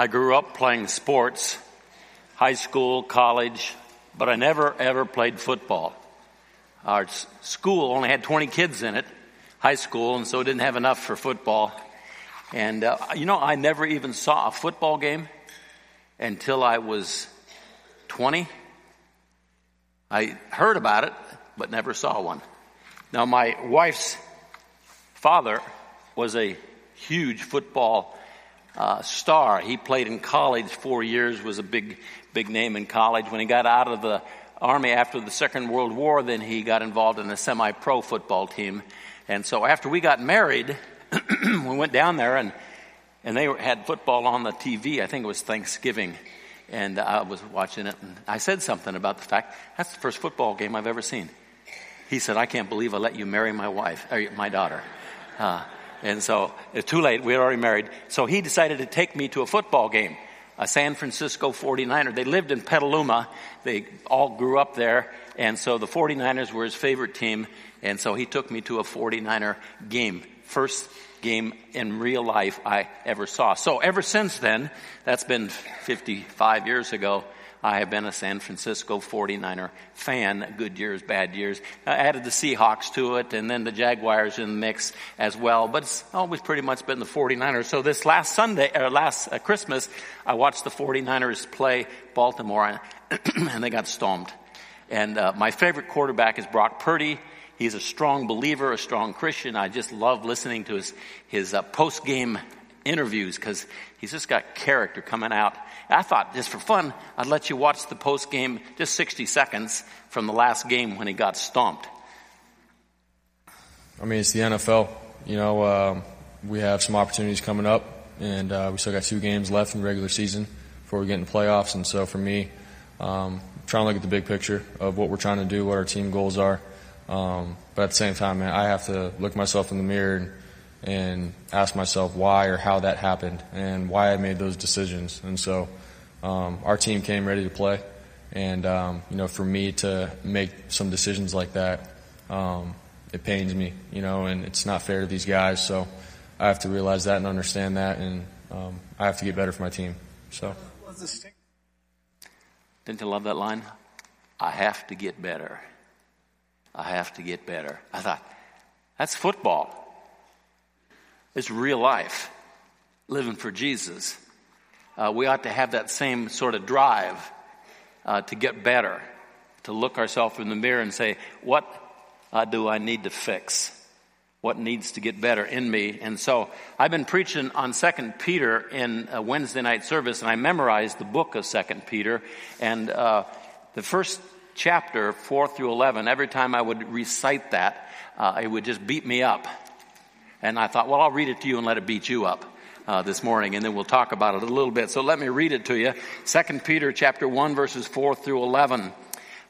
I grew up playing sports, high school, college, but I never, ever played football. Our school only had 20 kids in it, high school, and so it didn't have enough for football. And, I never even saw a football game until I was 20. I heard about it, but never saw one. Now, my wife's father was a huge football star. He played in college 4 years, was a big name in college. When he got out of the Army after the Second World War, then he got involved in a semi-pro football team. And so after we got married, we went down there, and they had football on the TV. I think it was Thanksgiving, and I was watching it, and I said something about the fact, that's the first football game I've ever seen. He said, I can't believe I let you marry my wife, or my daughter. And so it's too late. We were already married. So he decided to take me to a football game, a San Francisco 49er. They lived in Petaluma. They all grew up there. And so the 49ers were his favorite team. And so he took me to a 49er game, first game in real life I ever saw. So ever since then, that's been 55 years ago, I have been a San Francisco 49er fan, good years, bad years. I added the Seahawks to it, and then the Jaguars in the mix as well, but it's always pretty much been the 49ers. So this last Christmas, I watched the 49ers play Baltimore, and they got stomped. And my favorite quarterback is Brock Purdy. He's a strong believer, a strong Christian. I just love listening to his post-game interviews because he's just got character coming out. I thought, just for fun, I'd let you watch the post-game, just 60 seconds from the last game when he got stomped. I mean, it's the NFL. You know, we have some opportunities coming up, and we still got 2 games left in the regular season before we get into playoffs. And so for me, trying to look at the big picture of what we're trying to do, what our team goals are. But at the same time, man, I have to look myself in the mirror and ask myself why or how that happened and why I made those decisions. And so our team came ready to play. And, for me to make some decisions like that, it pains me, and it's not fair to these guys. So I have to realize that and understand that, and I have to get better for my team. So didn't you love that line? I have to get better. I have to get better. I thought, that's football. It's real life, living for Jesus. We ought to have that same sort of drive to get better, to look ourselves in the mirror and say, what do I need to fix? What needs to get better in me? And so I've been preaching on Second Peter in a Wednesday night service, and I memorized the book of Second Peter. And the first chapter 4 through 11, every time I would recite that, it would just beat me up. And I thought, well, I'll read it to you and let it beat you up this morning, and then we'll talk about it a little bit. So let me read it to you. 2 Peter chapter 1, verses 4 through 11.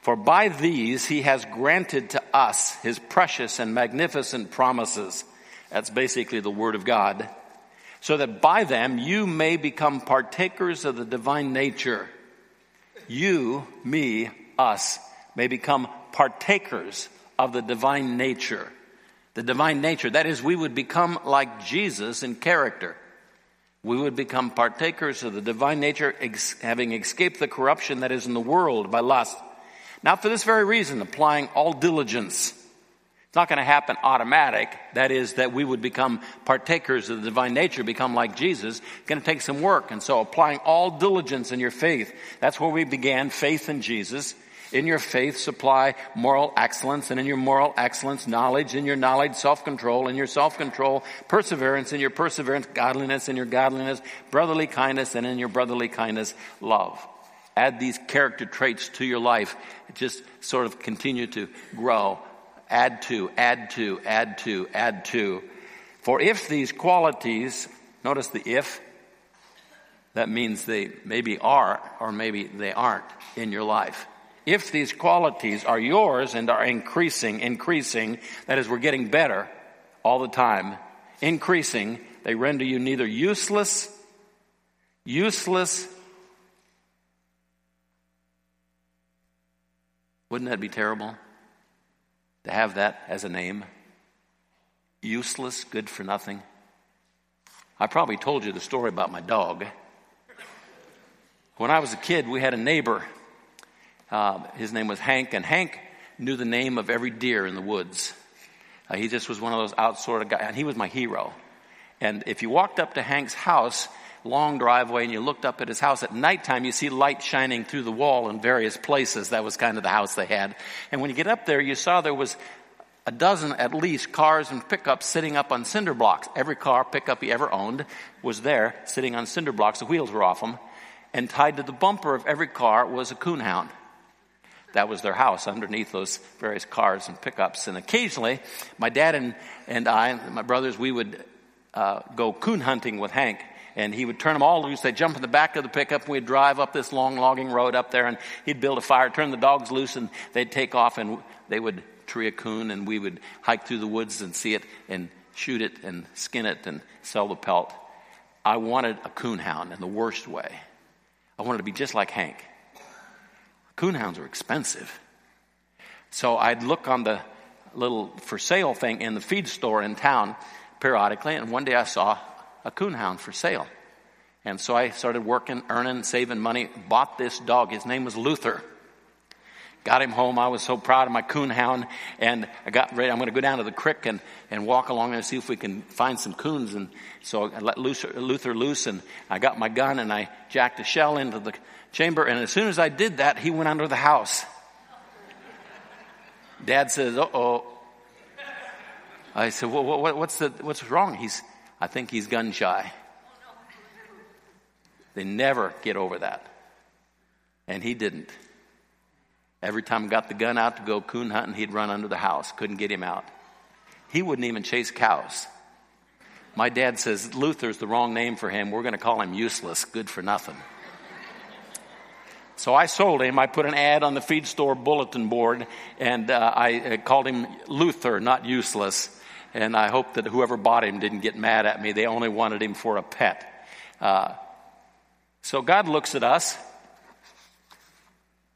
For by these he has granted to us his precious and magnificent promises. That's basically the word of God. So that by them you may become partakers of the divine nature. You, me, us, may become partakers of the divine nature. The divine nature, that is, we would become like Jesus in character. We would become partakers of the divine nature, having escaped the corruption that is in the world by lust. Now, for this very reason, applying all diligence. It's not going to happen automatic. That is, that we would become partakers of the divine nature, become like Jesus. It's going to take some work. And so applying all diligence in your faith. That's where we began, faith in Jesus. In your faith, supply moral excellence, and in your moral excellence, knowledge, in your knowledge, self-control, in your self-control, perseverance, in your perseverance, godliness, in your godliness, brotherly kindness, and in your brotherly kindness, love. Add these character traits to your life. Just sort of continue to grow. Add to, add to, add to, add to. For if these qualities, notice the if, that means they maybe are or maybe they aren't in your life. If these qualities are yours and are increasing, that is, we're getting better all the time, increasing, they render you neither useless. Wouldn't that be terrible to have that as a name? Useless, good for nothing. I probably told you the story about my dog. When I was a kid, we had a neighbor. His name was Hank, and Hank knew the name of every deer in the woods. He just was one of those out sort of guys, and he was my hero. And if you walked up to Hank's house, long driveway, and you looked up at his house at nighttime, you see light shining through the wall in various places. That was kind of the house they had. And when you get up there, you saw there was a dozen at least cars and pickups sitting up on cinder blocks. Every car pickup he ever owned was there sitting on cinder blocks. The wheels were off them. And tied to the bumper of every car was a coonhound. That was their house underneath those various cars and pickups. And occasionally, my dad and I, and my brothers, we would go coon hunting with Hank. And he would turn them all loose. They'd jump in the back of the pickup, and we'd drive up this long logging road up there, and he'd build a fire, turn the dogs loose, and they'd take off, and they would tree a coon, and we would hike through the woods and see it and shoot it and skin it and sell the pelt. I wanted a coonhound in the worst way. I wanted to be just like Hank. Coonhounds are expensive. So I'd look on the little for sale thing in the feed store in town periodically, and one day I saw a coonhound for sale. And so I started working, earning, saving money, bought this dog. His name was Luther. Got him home. I was so proud of my coonhound, and I got ready. I'm going to go down to the creek and walk along there and see if we can find some coons. And so I let Luther loose, and I got my gun, and I jacked a shell into the chamber. And as soon as I did that, he went under the house. Dad says, "Uh-oh." I said, "Well, what's wrong?" I think he's gun shy. They never get over that. And he didn't. Every time I got the gun out to go coon hunting, he'd run under the house. Couldn't get him out. He wouldn't even chase cows. My dad says, Luther's the wrong name for him. We're going to call him useless, good for nothing. So I sold him. I put an ad on the feed store bulletin board, and I called him Luther, not useless. And I hope that whoever bought him didn't get mad at me. They only wanted him for a pet. So God looks at us.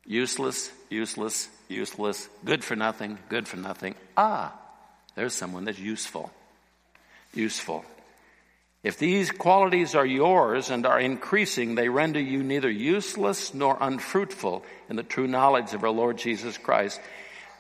Useless, useless, useless. Good for nothing, good for nothing. Ah, there's someone that's useful. Useful. If these qualities are yours and are increasing, they render you neither useless nor unfruitful in the true knowledge of our Lord Jesus Christ.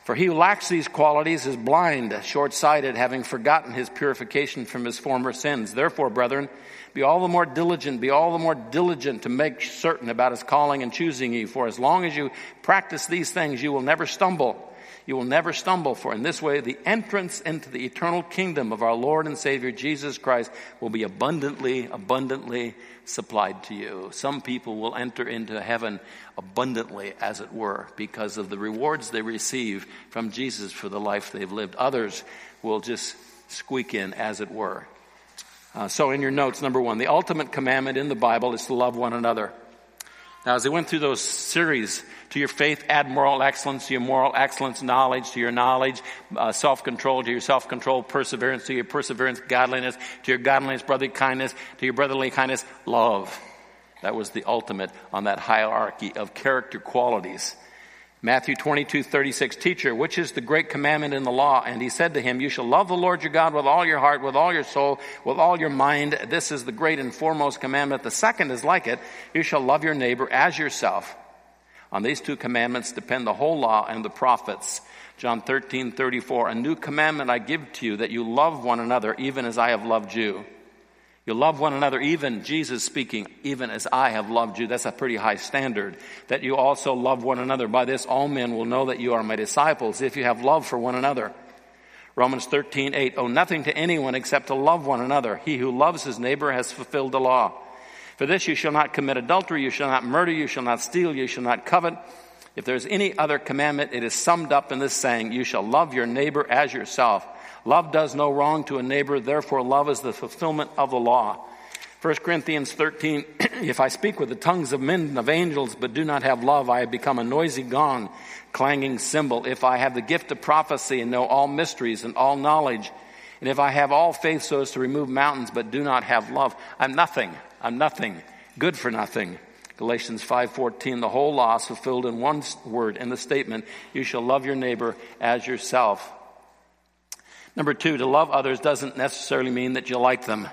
For he who lacks these qualities is blind, short-sighted, having forgotten his purification from his former sins. Therefore, brethren, be all the more diligent to make certain about his calling and choosing you. For as long as you practice these things, you will never stumble. You will never stumble, for in this way the entrance into the eternal kingdom of our Lord and Savior Jesus Christ will be abundantly, abundantly supplied to you. Some people will enter into heaven abundantly, as it were, because of the rewards they receive from Jesus for the life they've lived. Others will just squeak in, as it were. So in your notes, number one, the ultimate commandment in the Bible is to love one another. Now, as I went through those series, to your faith, add moral excellence, to your moral excellence, knowledge, to your knowledge, self-control, to your self-control, perseverance, to your perseverance, godliness, to your godliness, brotherly kindness, to your brotherly kindness, love. That was the ultimate on that hierarchy of character qualities. Matthew 22:36, teacher, which is the great commandment in the law? And he said to him, you shall love the Lord your God with all your heart, with all your soul, with all your mind. This is the great and foremost commandment. The second is like it. You shall love your neighbor as yourself. On these two commandments depend the whole law and the prophets. John 13:34, a new commandment I give to you, that you love one another even as I have loved you. You love one another, even, Jesus speaking, even as I have loved you. That's a pretty high standard. That you also love one another. By this all men will know that you are my disciples, if you have love for one another. Romans 13:8, owe nothing to anyone except to love one another. He who loves his neighbor has fulfilled the law. For this you shall not commit adultery, you shall not murder, you shall not steal, you shall not covet. If there is any other commandment, it is summed up in this saying, you shall love your neighbor as yourself. Love does no wrong to a neighbor, therefore love is the fulfillment of the law. First Corinthians 13, if I speak with the tongues of men and of angels, but do not have love, I have become a noisy gong, clanging cymbal. If I have the gift of prophecy and know all mysteries and all knowledge, and if I have all faith so as to remove mountains, but do not have love, I'm nothing, good for nothing. Galatians 5:14, the whole law is fulfilled in one word, in the statement, you shall love your neighbor as yourself. Number two, to love others doesn't necessarily mean that you like them.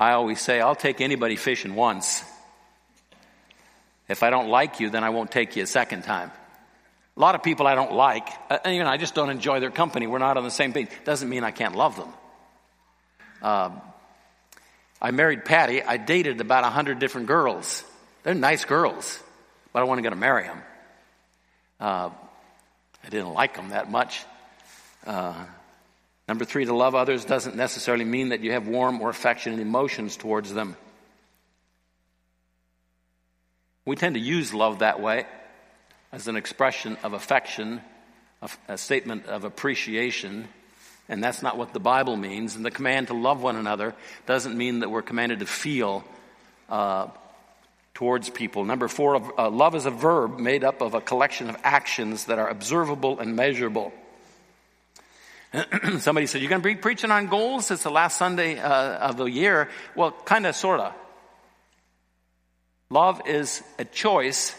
I always say, I'll take anybody fishing once. If I don't like you, then I won't take you a second time. A lot of people I don't like, and even I just don't enjoy their company. We're not on the same page. Doesn't mean I can't love them. I married Patty. I dated about 100 different girls. They're nice girls, but I wasn't going to marry them. I didn't like them that much. Number three, to love others doesn't necessarily mean that you have warm or affectionate emotions towards them. We tend to use love that way as an expression of affection, a statement of appreciation, and that's not what the Bible means. And the command to love one another doesn't mean that we're commanded to feel towards people. Number four, love is a verb made up of a collection of actions that are observable and measurable. Somebody said, you're going to be preaching on goals? It's the last Sunday of the year. Well, kind of, sort of. Love is a choice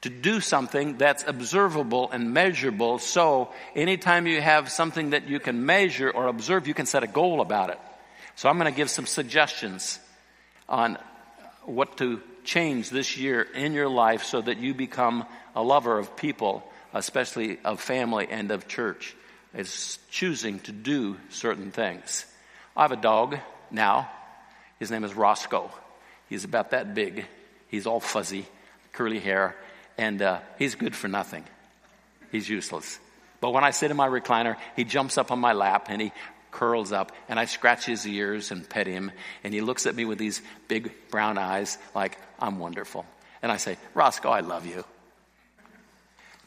to do something that's observable and measurable. So anytime you have something that you can measure or observe, you can set a goal about it. So I'm going to give some suggestions on what to change this year in your life so that you become a lover of people, especially of family and of church. Is choosing to do certain things. I have a dog now. His name is Roscoe. He's about that big. He's all fuzzy, curly hair, and he's good for nothing. He's useless. But when I sit in my recliner, he jumps up on my lap and he curls up, and I scratch his ears and pet him, and he looks at me with these big brown eyes like, I'm wonderful. And I say, Roscoe, I love you.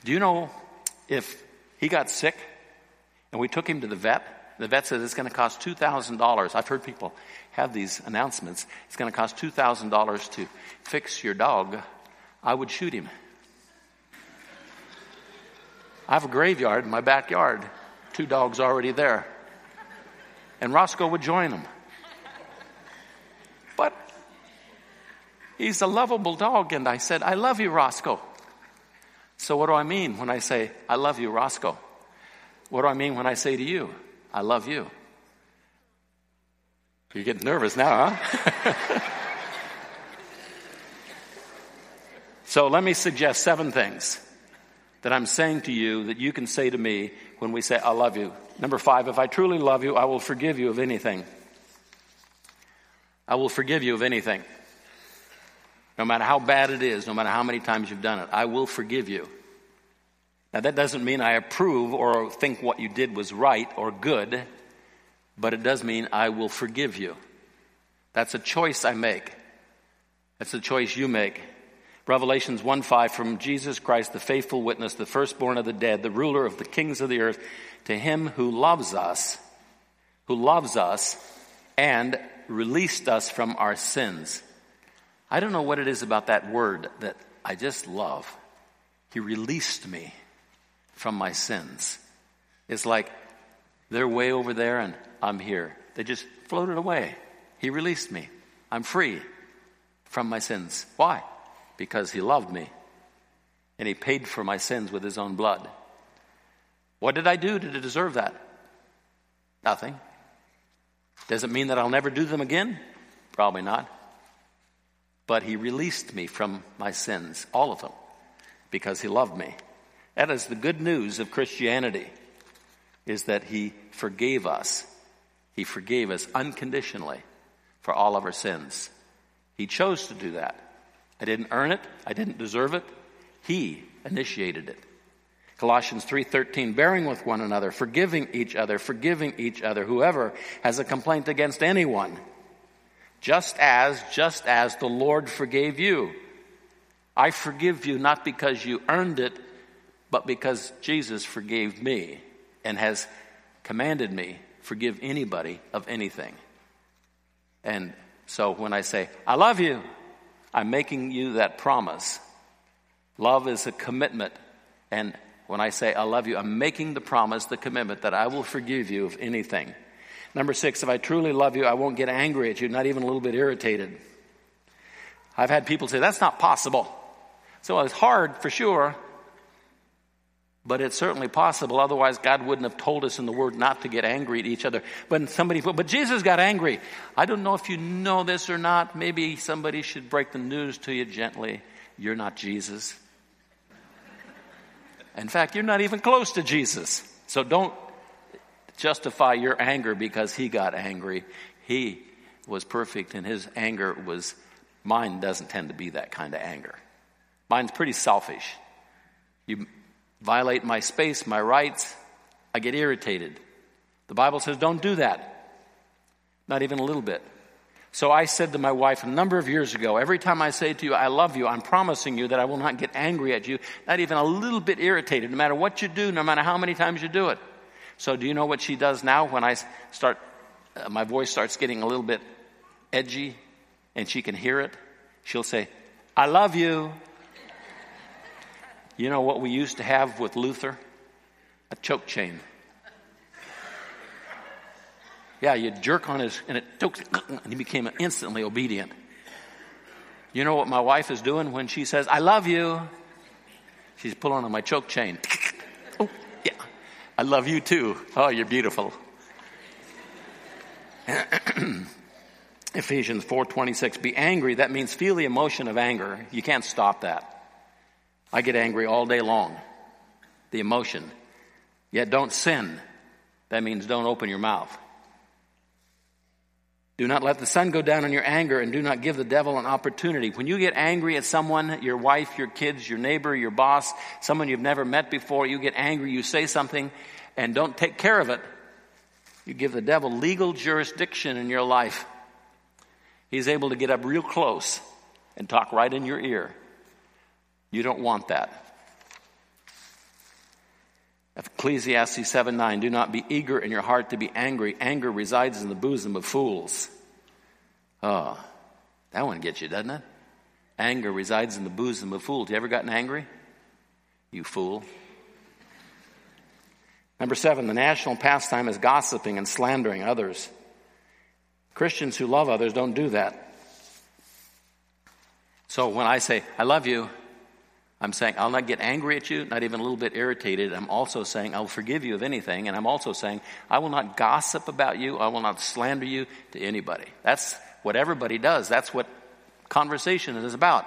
Do you know if he got sick, and we took him to the vet. The vet said it's going to cost $2,000. I've heard people have these announcements. It's going to cost $2,000 to fix your dog. I would shoot him. I have a graveyard in my backyard. 2 dogs already there. And Roscoe would join them. But he's a lovable dog. And I said, I love you, Roscoe. So what do I mean when I say, I love you, Roscoe? What do I mean when I say to you, I love you? You're getting nervous now, huh? So let me suggest 7 things that I'm saying to you that you can say to me when we say, I love you. Number 5, if I truly love you, I will forgive you of anything. I will forgive you of anything. No matter how bad it is, no matter how many times you've done it, I will forgive you. Now, that doesn't mean I approve or think what you did was right or good, but it does mean I will forgive you. That's a choice I make. That's a choice you make. Revelations 1:5, from Jesus Christ, the faithful witness, the firstborn of the dead, the ruler of the kings of the earth, to him who loves us and released us from our sins. I don't know what it is about that word that I just love. He released me from my sins. It's like they're way over there and I'm here. They just floated away. He released me. I'm free from my sins. Why? Because he loved me and he paid for my sins with his own blood. What did I do to deserve that? Nothing. Does it mean that I'll never do them again? Probably not. But he released me from my sins, all of them, because he loved me. That is the good news of Christianity, is that he forgave us. He forgave us unconditionally for all of our sins. He chose to do that. I didn't earn it. I didn't deserve it. He initiated it. Colossians 3:13, bearing with one another, forgiving each other, whoever has a complaint against anyone, just as the Lord forgave you. I forgive you not because you earned it, but because Jesus forgave me and has commanded me, forgive anybody of anything. And so when I say, I love you, I'm making you that promise. Love is a commitment. And when I say, I love you, I'm making the promise, the commitment that I will forgive you of anything. Number 6, if I truly love you, I won't get angry at you, not even a little bit irritated. I've had people say, that's not possible. So it's hard for sure. But it's certainly possible. Otherwise, God wouldn't have told us in the Word not to get angry at each other. But Jesus got angry. I don't know if you know this or not. Maybe somebody should break the news to you gently. You're not Jesus. In fact, you're not even close to Jesus. So don't justify your anger because he got angry. He was perfect, and his anger was... Mine doesn't tend to be that kind of anger. Mine's pretty selfish. You violate my space, my rights, I get irritated. The Bible says don't do that, not even a little bit. So I said to my wife a number of years ago, every time I say to you, I love you, I'm promising you that I will not get angry at you, not even a little bit irritated, no matter what you do, no matter how many times you do it. So do you know what she does now when I start, my voice starts getting a little bit edgy and she can hear it? She'll say, I love you. You know what we used to have with Luther? A choke chain. Yeah, you jerk on his, and it chokes, and he became instantly obedient. You know what my wife is doing when she says, I love you? She's pulling on my choke chain. Oh, yeah. I love you too. Oh, you're beautiful. Ephesians 4:26, be angry. That means feel the emotion of anger. You can't stop that. I get angry all day long, the emotion. Yet don't sin. That means don't open your mouth. Do not let the sun go down on your anger, and do not give the devil an opportunity. When you get angry at someone, your wife, your kids, your neighbor, your boss, someone you've never met before, you get angry, you say something, and don't take care of it. You give the devil legal jurisdiction in your life. He's able to get up real close and talk right in your ear. You don't want that. Ecclesiastes 7:9, do not be eager in your heart to be angry. Anger resides in the bosom of fools. Oh, that one gets you, doesn't it? Anger resides in the bosom of fools. You ever gotten angry? You fool. Number 7, the national pastime is gossiping and slandering others. Christians who love others don't do that. So when I say, I love you, I'm saying, I'll not get angry at you, not even a little bit irritated. I'm also saying, I'll forgive you of anything. And I'm also saying, I will not gossip about you. I will not slander you to anybody. That's what everybody does. That's what conversation is about.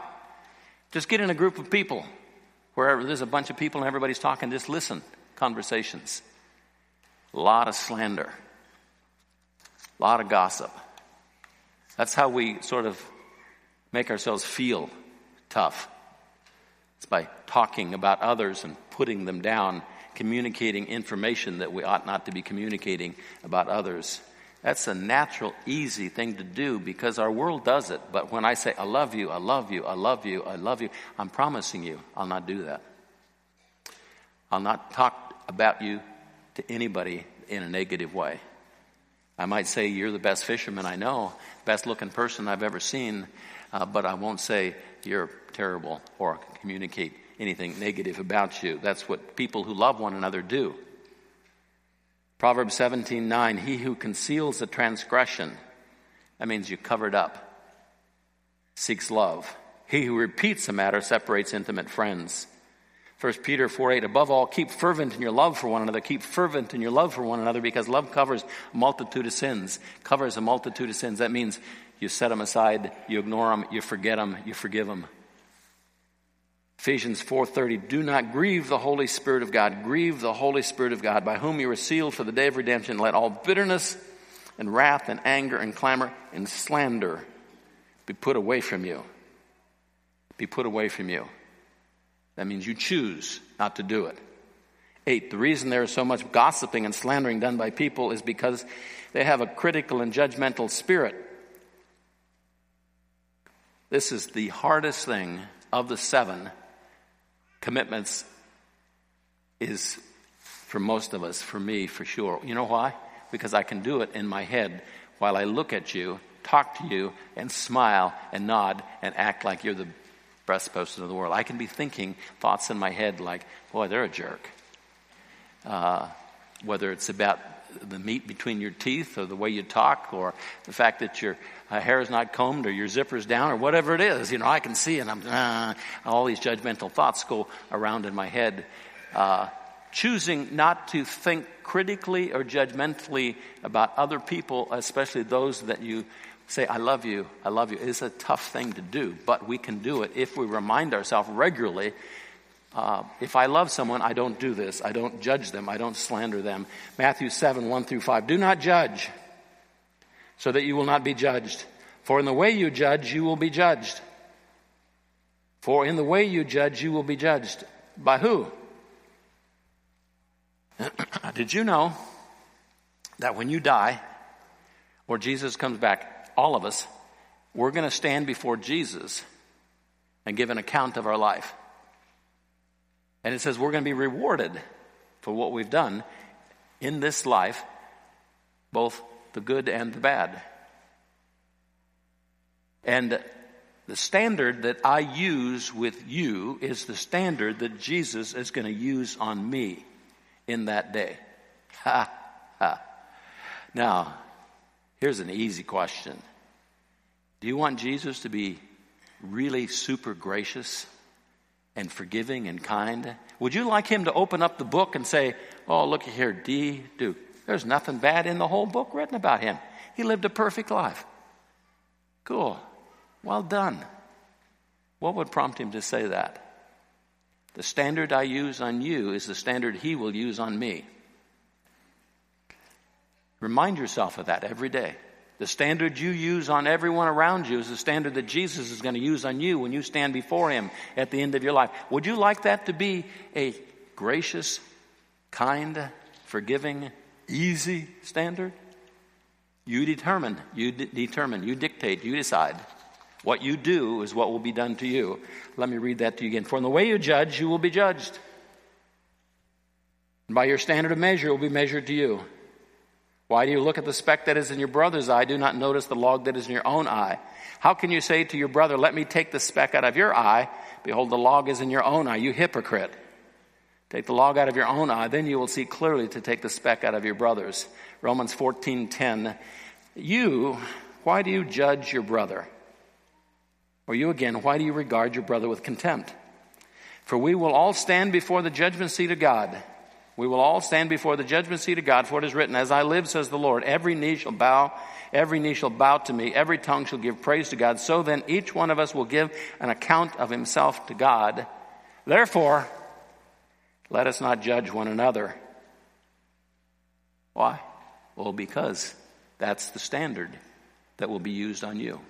Just get in a group of people, wherever there's a bunch of people and everybody's talking, just listen. Conversations. A lot of slander. A lot of gossip. That's how we sort of make ourselves feel tough. It's by talking about others and putting them down, communicating information that we ought not to be communicating about others. That's a natural, easy thing to do because our world does it. But when I say, I love you, I love you, I love you, I love you, I'm promising you I'll not do that. I'll not talk about you to anybody in a negative way. I might say, you're the best fisherman I know, best looking person I've ever seen, but I won't say you're terrible or communicate anything negative about you. That's what people who love one another do. Proverbs 17:9, he who conceals a transgression, that means you cover it up, seeks love. He who repeats a matter separates intimate friends. First Peter 4:8, above all, keep fervent in your love for one another. Keep fervent in your love for one another because love covers a multitude of sins. Covers a multitude of sins. That means you set them aside, you ignore them, you forget them, you forgive them. Ephesians 4:30, do not grieve the Holy Spirit of God. Grieve the Holy Spirit of God, by whom you were sealed for the day of redemption. Let all bitterness and wrath and anger and clamor and slander be put away from you. Be put away from you. That means you choose not to do it. 8, the reason there is so much gossiping and slandering done by people is because they have a critical and judgmental spirit. This is the hardest thing of the 7 commitments is for most of us, for me, for sure. You know why? Because I can do it in my head while I look at you, talk to you, and smile and nod and act like you're the best person in the world. I can be thinking thoughts in my head like, boy, they're a jerk. Whether it's about the meat between your teeth or the way you talk or the fact that your hair is not combed or your zipper's down or whatever it is, you know, I can see and I'm all these judgmental thoughts go around in my head. choosing not to think critically or judgmentally about other people, especially those that you say, I love you, is a tough thing to do, but we can do it if we remind ourselves regularly. If I love someone, I don't do this. I don't judge them. I don't slander them. Matthew 7, 1 through 5. Do not judge, so that you will not be judged. For in the way you judge, you will be judged. For in the way you judge, you will be judged. By who? Did you know that when you die, or Jesus comes back, all of us, we're going to stand before Jesus and give an account of our life? And it says we're going to be rewarded for what we've done in this life, both the good and the bad. And the standard that I use with you is the standard that Jesus is going to use on me in that day. Ha, ha. Now, here's an easy question. Do you want Jesus to be really super gracious and forgiving and kind? Would you like him to open up the book and say, oh, look here, D. Duke, there's nothing bad in the whole book written about him. He lived a perfect life. Cool. Well done. What would prompt him to say that? The standard I use on you is the standard he will use on me. Remind yourself of that every day. The standard you use on everyone around you is the standard that Jesus is going to use on you when you stand before him at the end of your life. Would you like that to be a gracious, kind, forgiving, easy standard? You determine, you dictate, you decide. What you do is what will be done to you. Let me read that to you again. For in the way you judge, you will be judged. And by your standard of measure, it will be measured to you. Why do you look at the speck that is in your brother's eye? Do not notice the log that is in your own eye. How can you say to your brother, let me take the speck out of your eye? Behold, the log is in your own eye. You hypocrite. Take the log out of your own eye, then you will see clearly to take the speck out of your brother's. Romans 14:10. Why do you judge your brother? Or you again, why do you regard your brother with contempt? For we will all stand before the judgment seat of God. We will all stand before the judgment seat of God, for it is written, as I live, says the Lord, every knee shall bow to me, every tongue shall give praise to God. So then each one of us will give an account of himself to God. Therefore, let us not judge one another. Why? Well, because that's the standard that will be used on you.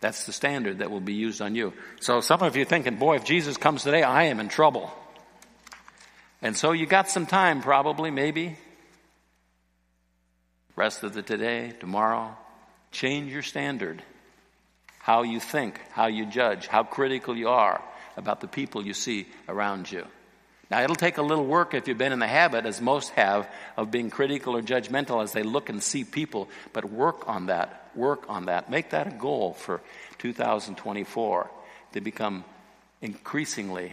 That's the standard that will be used on you. So some of you are thinking, boy, if Jesus comes today, I am in trouble. And so you got some time, probably, maybe. Rest of the today, tomorrow. Change your standard. How you think, how you judge, how critical you are about the people you see around you. Now, it'll take a little work if you've been in the habit, as most have, of being critical or judgmental as they look and see people. But work on that. Work on that. Make that a goal for 2024, to become increasingly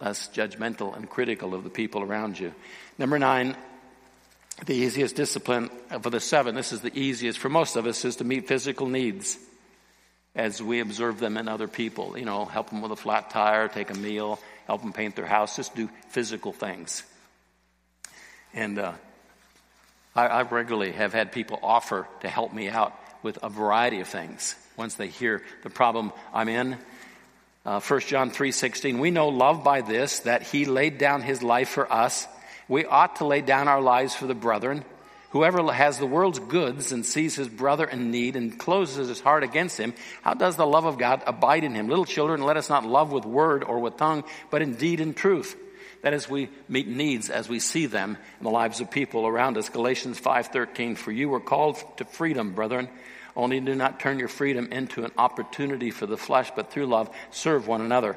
less judgmental and critical of the people around you. Number 9, the easiest discipline for the 7, this is the easiest for most of us, is to meet physical needs as we observe them in other people. You know, help them with a flat tire, take a meal, help them paint their house, just do physical things. And I regularly have had people offer to help me out with a variety of things once they hear the problem I'm in. First John 3:16, we know love by this, that he laid down his life for us. We ought to lay down our lives for the brethren. Whoever has the world's goods and sees his brother in need and closes his heart against him, how does the love of God abide in him? Little children, let us not love with word or with tongue, but in deed and truth. That is, we meet needs as we see them in the lives of people around us. Galatians 5:13, for you were called to freedom, brethren. Only do not turn your freedom into an opportunity for the flesh, but through love, serve one another.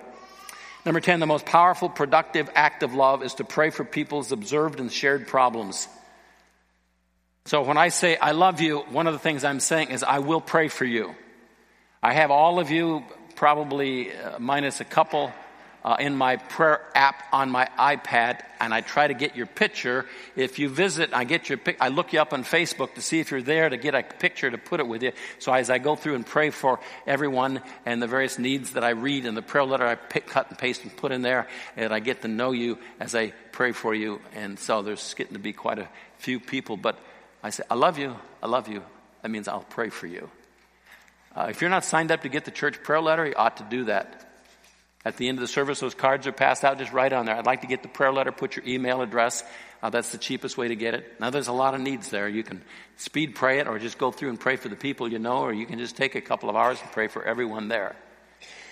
Number 10, the most powerful, productive act of love is to pray for people's observed and shared problems. So when I say, I love you, one of the things I'm saying is, I will pray for you. I have all of you, probably minus a couple, in my prayer app on my iPad, and I try to get your picture. If you visit, I look you up on Facebook to see if you're there, to get a picture to put it with you. So as I go through and pray for everyone and the various needs that I read in the prayer letter, I cut and paste and put in there, and I get to know you as I pray for you. And so there's getting to be quite a few people, but I say, I love you, I love you. That means I'll pray for you. If you're not signed up to get the church prayer letter, you ought to do that. At the end of the service, those cards are passed out. Just write on there, I'd like to get the prayer letter. Put your email address. That's the cheapest way to get it. Now, there's a lot of needs there. You can speed pray it, or just go through and pray for the people you know, or you can just take a couple of hours and pray for everyone there.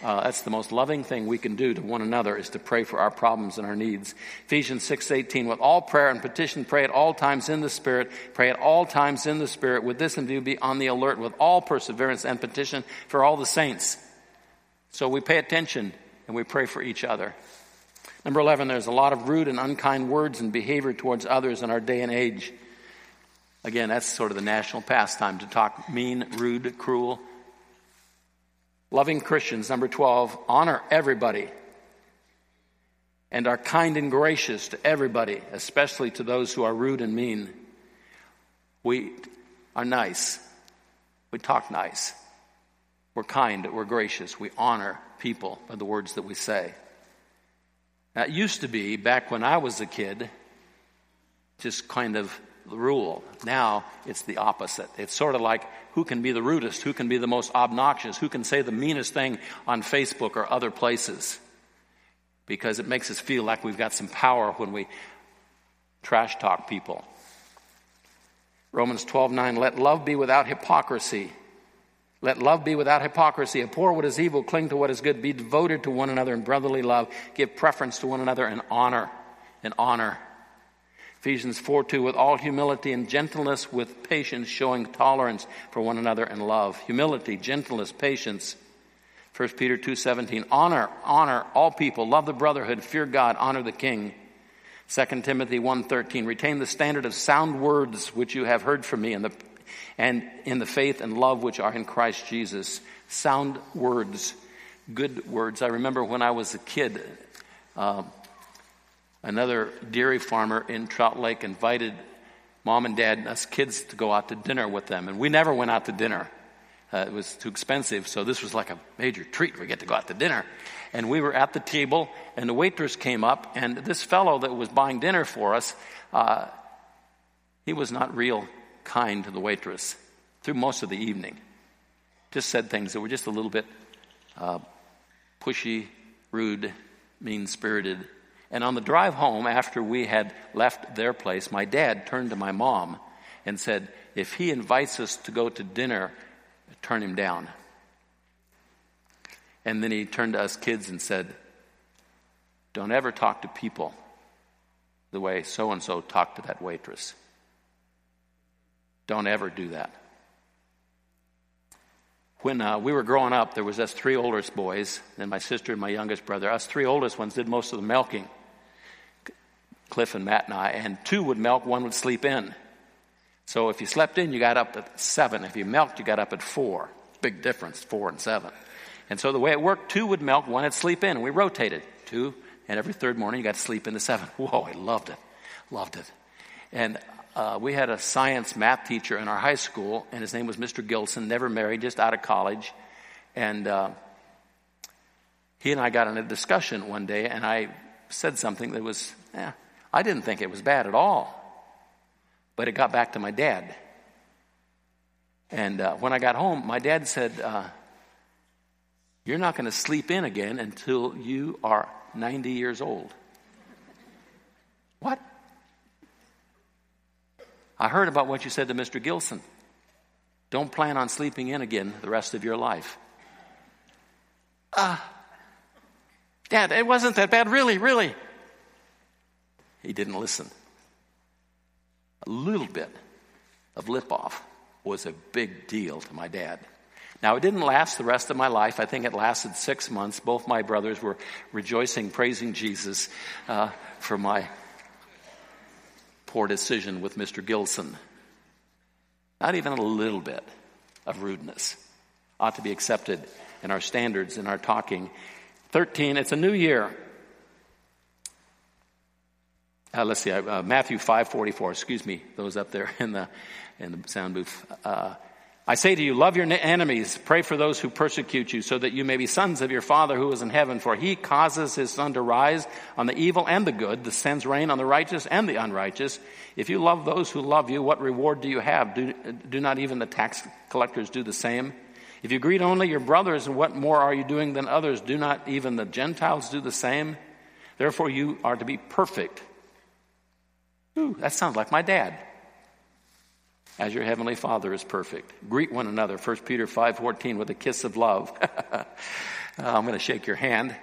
That's the most loving thing we can do to one another, is to pray for our problems and our needs. Ephesians 6:18, with all prayer and petition, pray at all times in the Spirit. Pray at all times in the Spirit. With this in view, be on the alert with all perseverance and petition for all the saints. So we pay attention and we pray for each other. Number 11, there's a lot of rude and unkind words and behavior towards others in our day and age. Again, that's sort of the national pastime, to talk mean, rude, cruel. Loving Christians, number 12, honor everybody and are kind and gracious to everybody, especially to those who are rude and mean. We are nice. We talk nice. We're kind. We're gracious. We honor people by the words that we say. That used to be, back when I was a kid, just kind of the rule. Now it's the opposite. It's sort of like, who can be the rudest? Who can be the most obnoxious? Who can say the meanest thing on Facebook or other places? Because it makes us feel like we've got some power when we trash talk people. Romans 12:9, let love be without hypocrisy. Let love be without hypocrisy. Abhor what is evil, cling to what is good. Be devoted to one another in brotherly love. Give preference to one another in honor. In honor. Ephesians 4:2, with all humility and gentleness, with patience, showing tolerance for one another in love. Humility, gentleness, patience. 1 Peter 2:17, honor all people, love the brotherhood, fear God, honor the king. 2 Timothy 1:13, retain the standard of sound words which you have heard from me, and in the faith and love which are in Christ Jesus. Sound words, good words. I remember when I was a kid, another dairy farmer in Trout Lake invited Mom and Dad and us kids to go out to dinner with them. And we never went out to dinner. It was too expensive, so this was like a major treat. We get to go out to dinner. And we were at the table, and the waitress came up, and this fellow that was buying dinner for us, he was not real kind to the waitress through most of the evening. Just said things that were just a little bit pushy, rude, mean-spirited. And on the drive home, after we had left their place, my dad turned to my mom and said, if he invites us to go to dinner, turn him down. And then he turned to us kids and said, don't ever talk to people the way so-and-so talked to that waitress. Don't ever do that. When we were growing up, there was us three oldest boys, then my sister and my youngest brother. Us three oldest ones did most of the milking, Cliff and Matt and I, and two would milk, one would sleep in. So if you slept in, you got up at 7. If you milked, you got up at 4. Big difference, 4 and 7. And so the way it worked, two would milk, one would sleep in, and we rotated. Two, and every third morning you got to sleep in to 7. Whoa, I loved it. Loved it. And we had a science math teacher in our high school, and his name was Mr. Gilson, never married, just out of college. And he and I got in a discussion one day, and I said something that was, I didn't think it was bad at all. But it got back to my dad. And when I got home, my dad said, you're not going to sleep in again until you are 90 years old. What? I heard about what you said to Mr. Gilson. Don't plan on sleeping in again the rest of your life. Dad, it wasn't that bad, really, really. He didn't listen. A little bit of lip off was a big deal to my dad. Now, it didn't last the rest of my life. I think it lasted 6 months. Both my brothers were rejoicing, praising Jesus for my poor decision with Mr. Gilson. Not even a little bit of rudeness ought to be accepted in our standards, in our talking. 13, it's a new year. Matthew 5:44. Excuse me, those up there in the sound booth. I say to you, love your enemies, pray for those who persecute you, so that you may be sons of your Father who is in heaven. For he causes his sun to rise on the evil and the good, the sends rain on the righteous and the unrighteous. If you love those who love you, what reward do you have? Do not even the tax collectors do the same? If you greet only your brothers, what more are you doing than others? Do not even the Gentiles do the same? Therefore you are to be perfect. Ooh, that sounds like my dad. As your heavenly Father is perfect. Greet one another, 1 Peter 5:14, with a kiss of love. I'm going to shake your hand.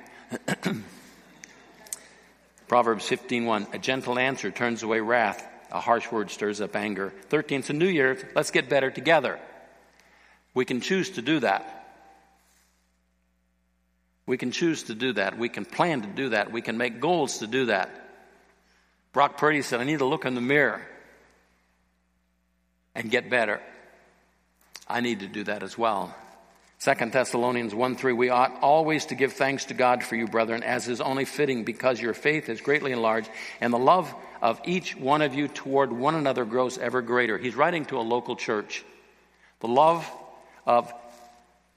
Proverbs 15:1, a gentle answer turns away wrath. A harsh word stirs up anger. 13, it's a new year. Let's get better together. We can choose to do that. We can choose to do that. We can plan to do that. We can make goals to do that. Brock Purdy said, I need to look in the mirror and get better. I need to do that as well. Second Thessalonians 1:3, we ought always to give thanks to God for you, brethren, as is only fitting, because your faith is greatly enlarged, and the love of each one of you toward one another grows ever greater. He's writing to a local church. The love of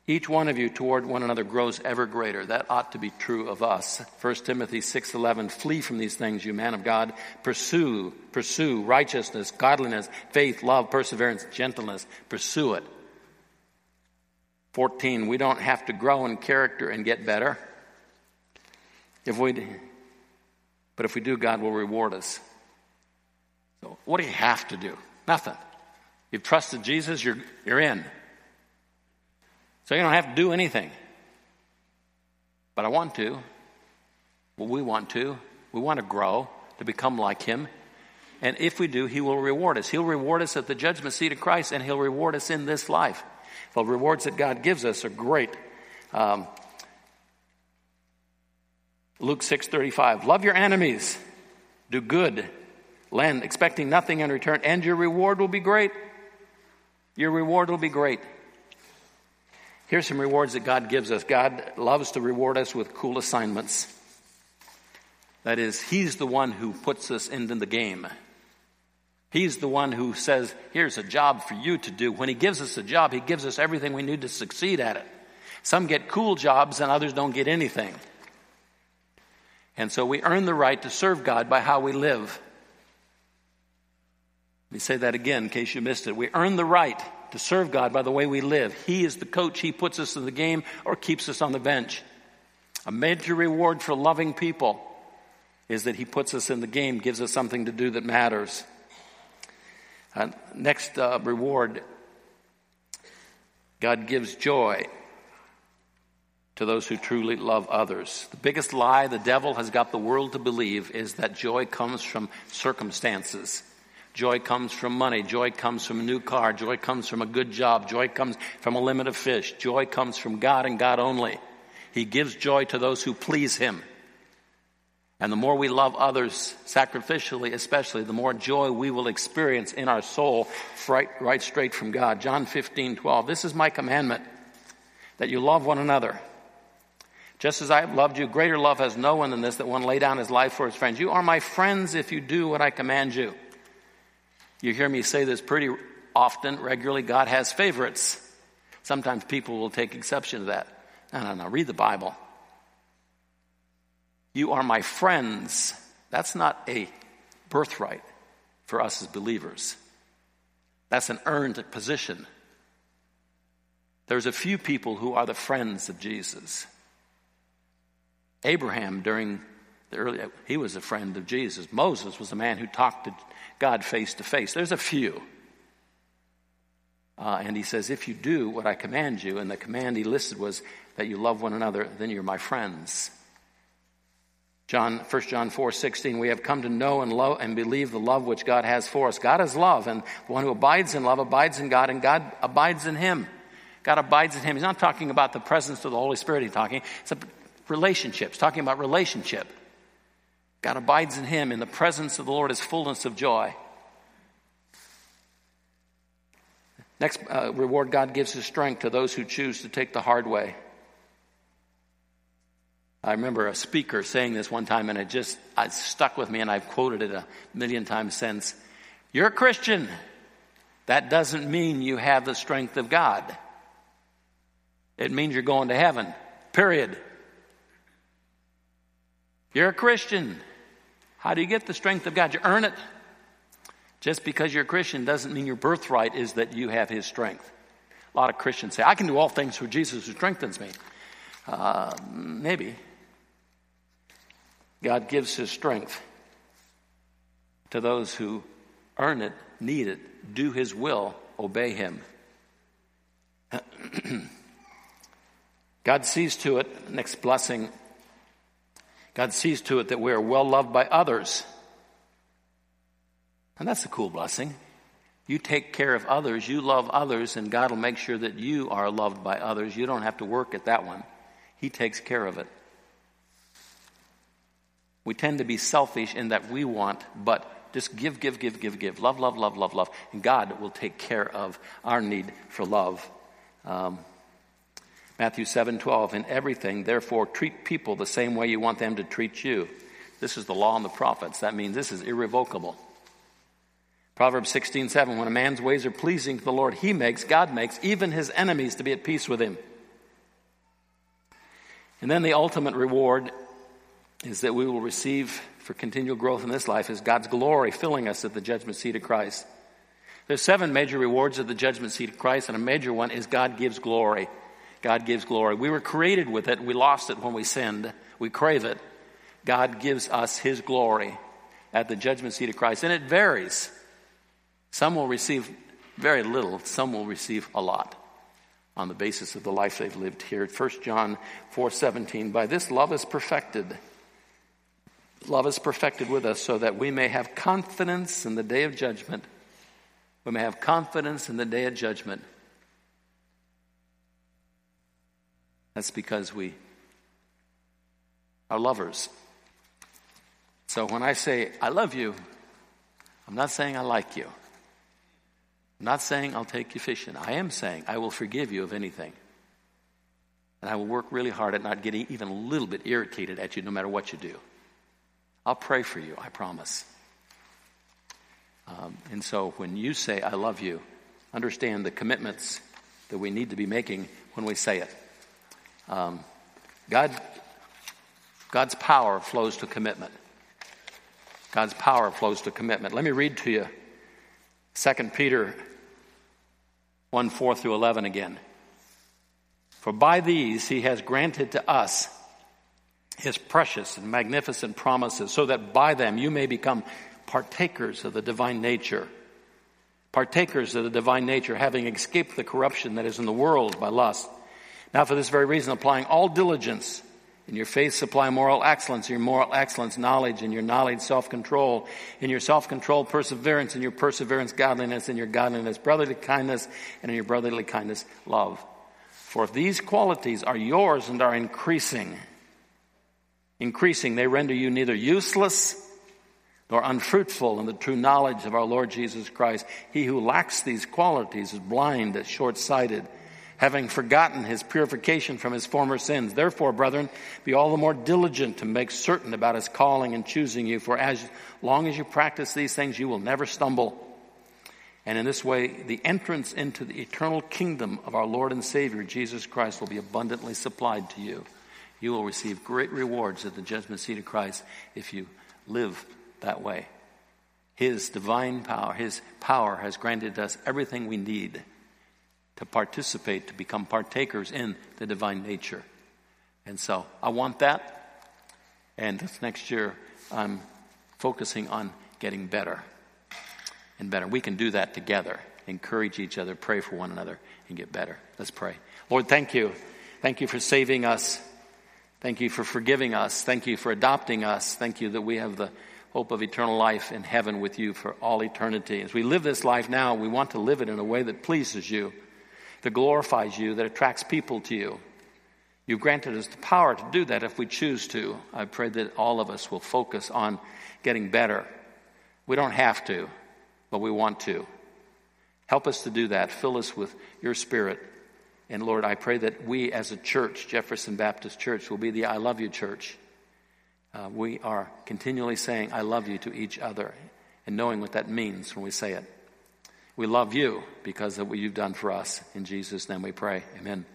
each one of you toward one another grows ever greater. That ought to be true of us. First Timothy 6:11, flee from these things, you man of God. Pursue righteousness, godliness, faith, love, perseverance, gentleness. Pursue it. 14, we don't have to grow in character and get better. But if we do, God will reward us. So what do you have to do? Nothing. You've trusted Jesus, you're in. So you don't have to do anything. But I want to. Well, we want to. We want to grow, to become like him. And if we do, he will reward us. He'll reward us at the judgment seat of Christ, and he'll reward us in this life. The rewards that God gives us are great. Luke 6:35, love your enemies. Do good. Lend, expecting nothing in return. And your reward will be great. Your reward will be great. Here's some rewards that God gives us. God loves to reward us with cool assignments. That is, he's the one who puts us into the game. He's the one who says, here's a job for you to do. When he gives us a job, he gives us everything we need to succeed at it. Some get cool jobs and others don't get anything. And so we earn the right to serve God by how we live. Let me say that again in case you missed it. We earn the right to serve God by the way we live. He is the coach. He puts us in the game or keeps us on the bench. A major reward for loving people is that he puts us in the game, gives us something to do that matters. Next reward, God gives joy to those who truly love others. The biggest lie the devil has got the world to believe is that joy comes from circumstances. Joy comes from money. Joy comes from a new car. Joy comes from a good job. Joy comes from a limit of fish. Joy comes from God and God only. He gives joy to those who please him. And the more we love others sacrificially, especially, the more joy we will experience in our soul right straight from God. John 15:12, this is my commandment, that you love one another. Just as I have loved you, greater love has no one than this, that one lay down his life for his friends. You are my friends if you do what I command you. You hear me say this pretty often, regularly. God has favorites. Sometimes people will take exception to that. No. Read the Bible. You are my friends. That's not a birthright for us as believers. That's an earned position. There's a few people who are the friends of Jesus. Abraham, during the early, he was a friend of Jesus. Moses was a man who talked to God face to face. There's a few. And he says, if you do what I command you, and the command he listed was that you love one another, then you're my friends. First John 4:16, we have come to know and love and believe the love which God has for us. God is love, and the one who abides in love abides in God, and God abides in him. God abides in him. He's not talking about the presence of the Holy Spirit. It's relationships, talking about relationship. God abides in him. In the presence of the Lord is fullness of joy. Next reward, God gives his strength to those who choose to take the hard way. I remember a speaker saying this one time, and it stuck with me, and I've quoted it a million times since. You're a Christian. That doesn't mean you have the strength of God. It means you're going to heaven, period. You're a Christian. How do you get the strength of God? You earn it. Just because you're a Christian doesn't mean your birthright is that you have his strength. A lot of Christians say, I can do all things through Jesus who strengthens me. Maybe. God gives his strength to those who earn it, need it, do his will, obey him. God sees to it, next blessing, God sees to it that we are well loved by others. And that's a cool blessing. You take care of others, you love others, and God will make sure that you are loved by others. You don't have to work at that one. He takes care of it. We tend to be selfish in that we want, but just give. Love. And God will take care of our need for love. Matthew 7:12, in everything, therefore, treat people the same way you want them to treat you. This is the law and the prophets. That means this is irrevocable. Proverbs 16:7, when a man's ways are pleasing to the Lord, God makes even his enemies to be at peace with him. And then the ultimate reward is that we will receive for continual growth in this life is God's glory filling us at the judgment seat of Christ. There's 7 major rewards at the judgment seat of Christ, and a major one is God gives glory. God gives glory. We were created with it. We lost it when we sinned. We crave it. God gives us his glory at the judgment seat of Christ, and it varies. Some will receive very little. Some will receive a lot on the basis of the life they've lived here. 1 John 4:17, by this love is perfected. Love is perfected with us so that we may have confidence in the day of judgment. We may have confidence in the day of judgment. That's because we are lovers. So when I say, I love you, I'm not saying I like you. I'm not saying I'll take you fishing. I am saying I will forgive you of anything. And I will work really hard at not getting even a little bit irritated at you no matter what you do. I'll pray for you, I promise. And so when you say I love you, understand the commitments that we need to be making when we say it. God's power flows to commitment. God's power flows to commitment. Let me read to you 2 Peter 1:4-11 again. For by these he has granted to us his precious and magnificent promises, so that by them you may become partakers of the divine nature. Partakers of the divine nature, having escaped the corruption that is in the world by lust. Now for this very reason, applying all diligence, in your faith supply moral excellence, in your moral excellence knowledge, in your knowledge self-control, in your self-control perseverance, in your perseverance godliness, in your godliness brotherly kindness, and in your brotherly kindness love. For if these qualities are yours and are increasing, they render you neither useless nor unfruitful in the true knowledge of our Lord Jesus Christ. He who lacks these qualities is blind, is short-sighted, having forgotten his purification from his former sins. Therefore, brethren, be all the more diligent to make certain about his calling and choosing you, for as long as you practice these things, you will never stumble. And in this way, the entrance into the eternal kingdom of our Lord and Savior, Jesus Christ, will be abundantly supplied to you. You will receive great rewards at the judgment seat of Christ if you live that way. His divine power, his power has granted us everything we need to participate, to become partakers in the divine nature. And so I want that. And this next year, I'm focusing on getting better and better. We can do that together. Encourage each other, pray for one another, and get better. Let's pray. Lord, thank you. Thank you for saving us. Thank you for forgiving us. Thank you for adopting us. Thank you that we have the hope of eternal life in heaven with you for all eternity. As we live this life now, we want to live it in a way that pleases you, that glorifies you, that attracts people to you. You've granted us the power to do that if we choose to. I pray that all of us will focus on getting better. We don't have to, but we want to. Help us to do that. Fill us with your Spirit And Lord, I pray that we as a church, Jefferson Baptist Church, will be the I love you church. We are continually saying I love you to each other and knowing what that means when we say it. We love you because of what you've done for us. In Jesus' name we pray. Amen.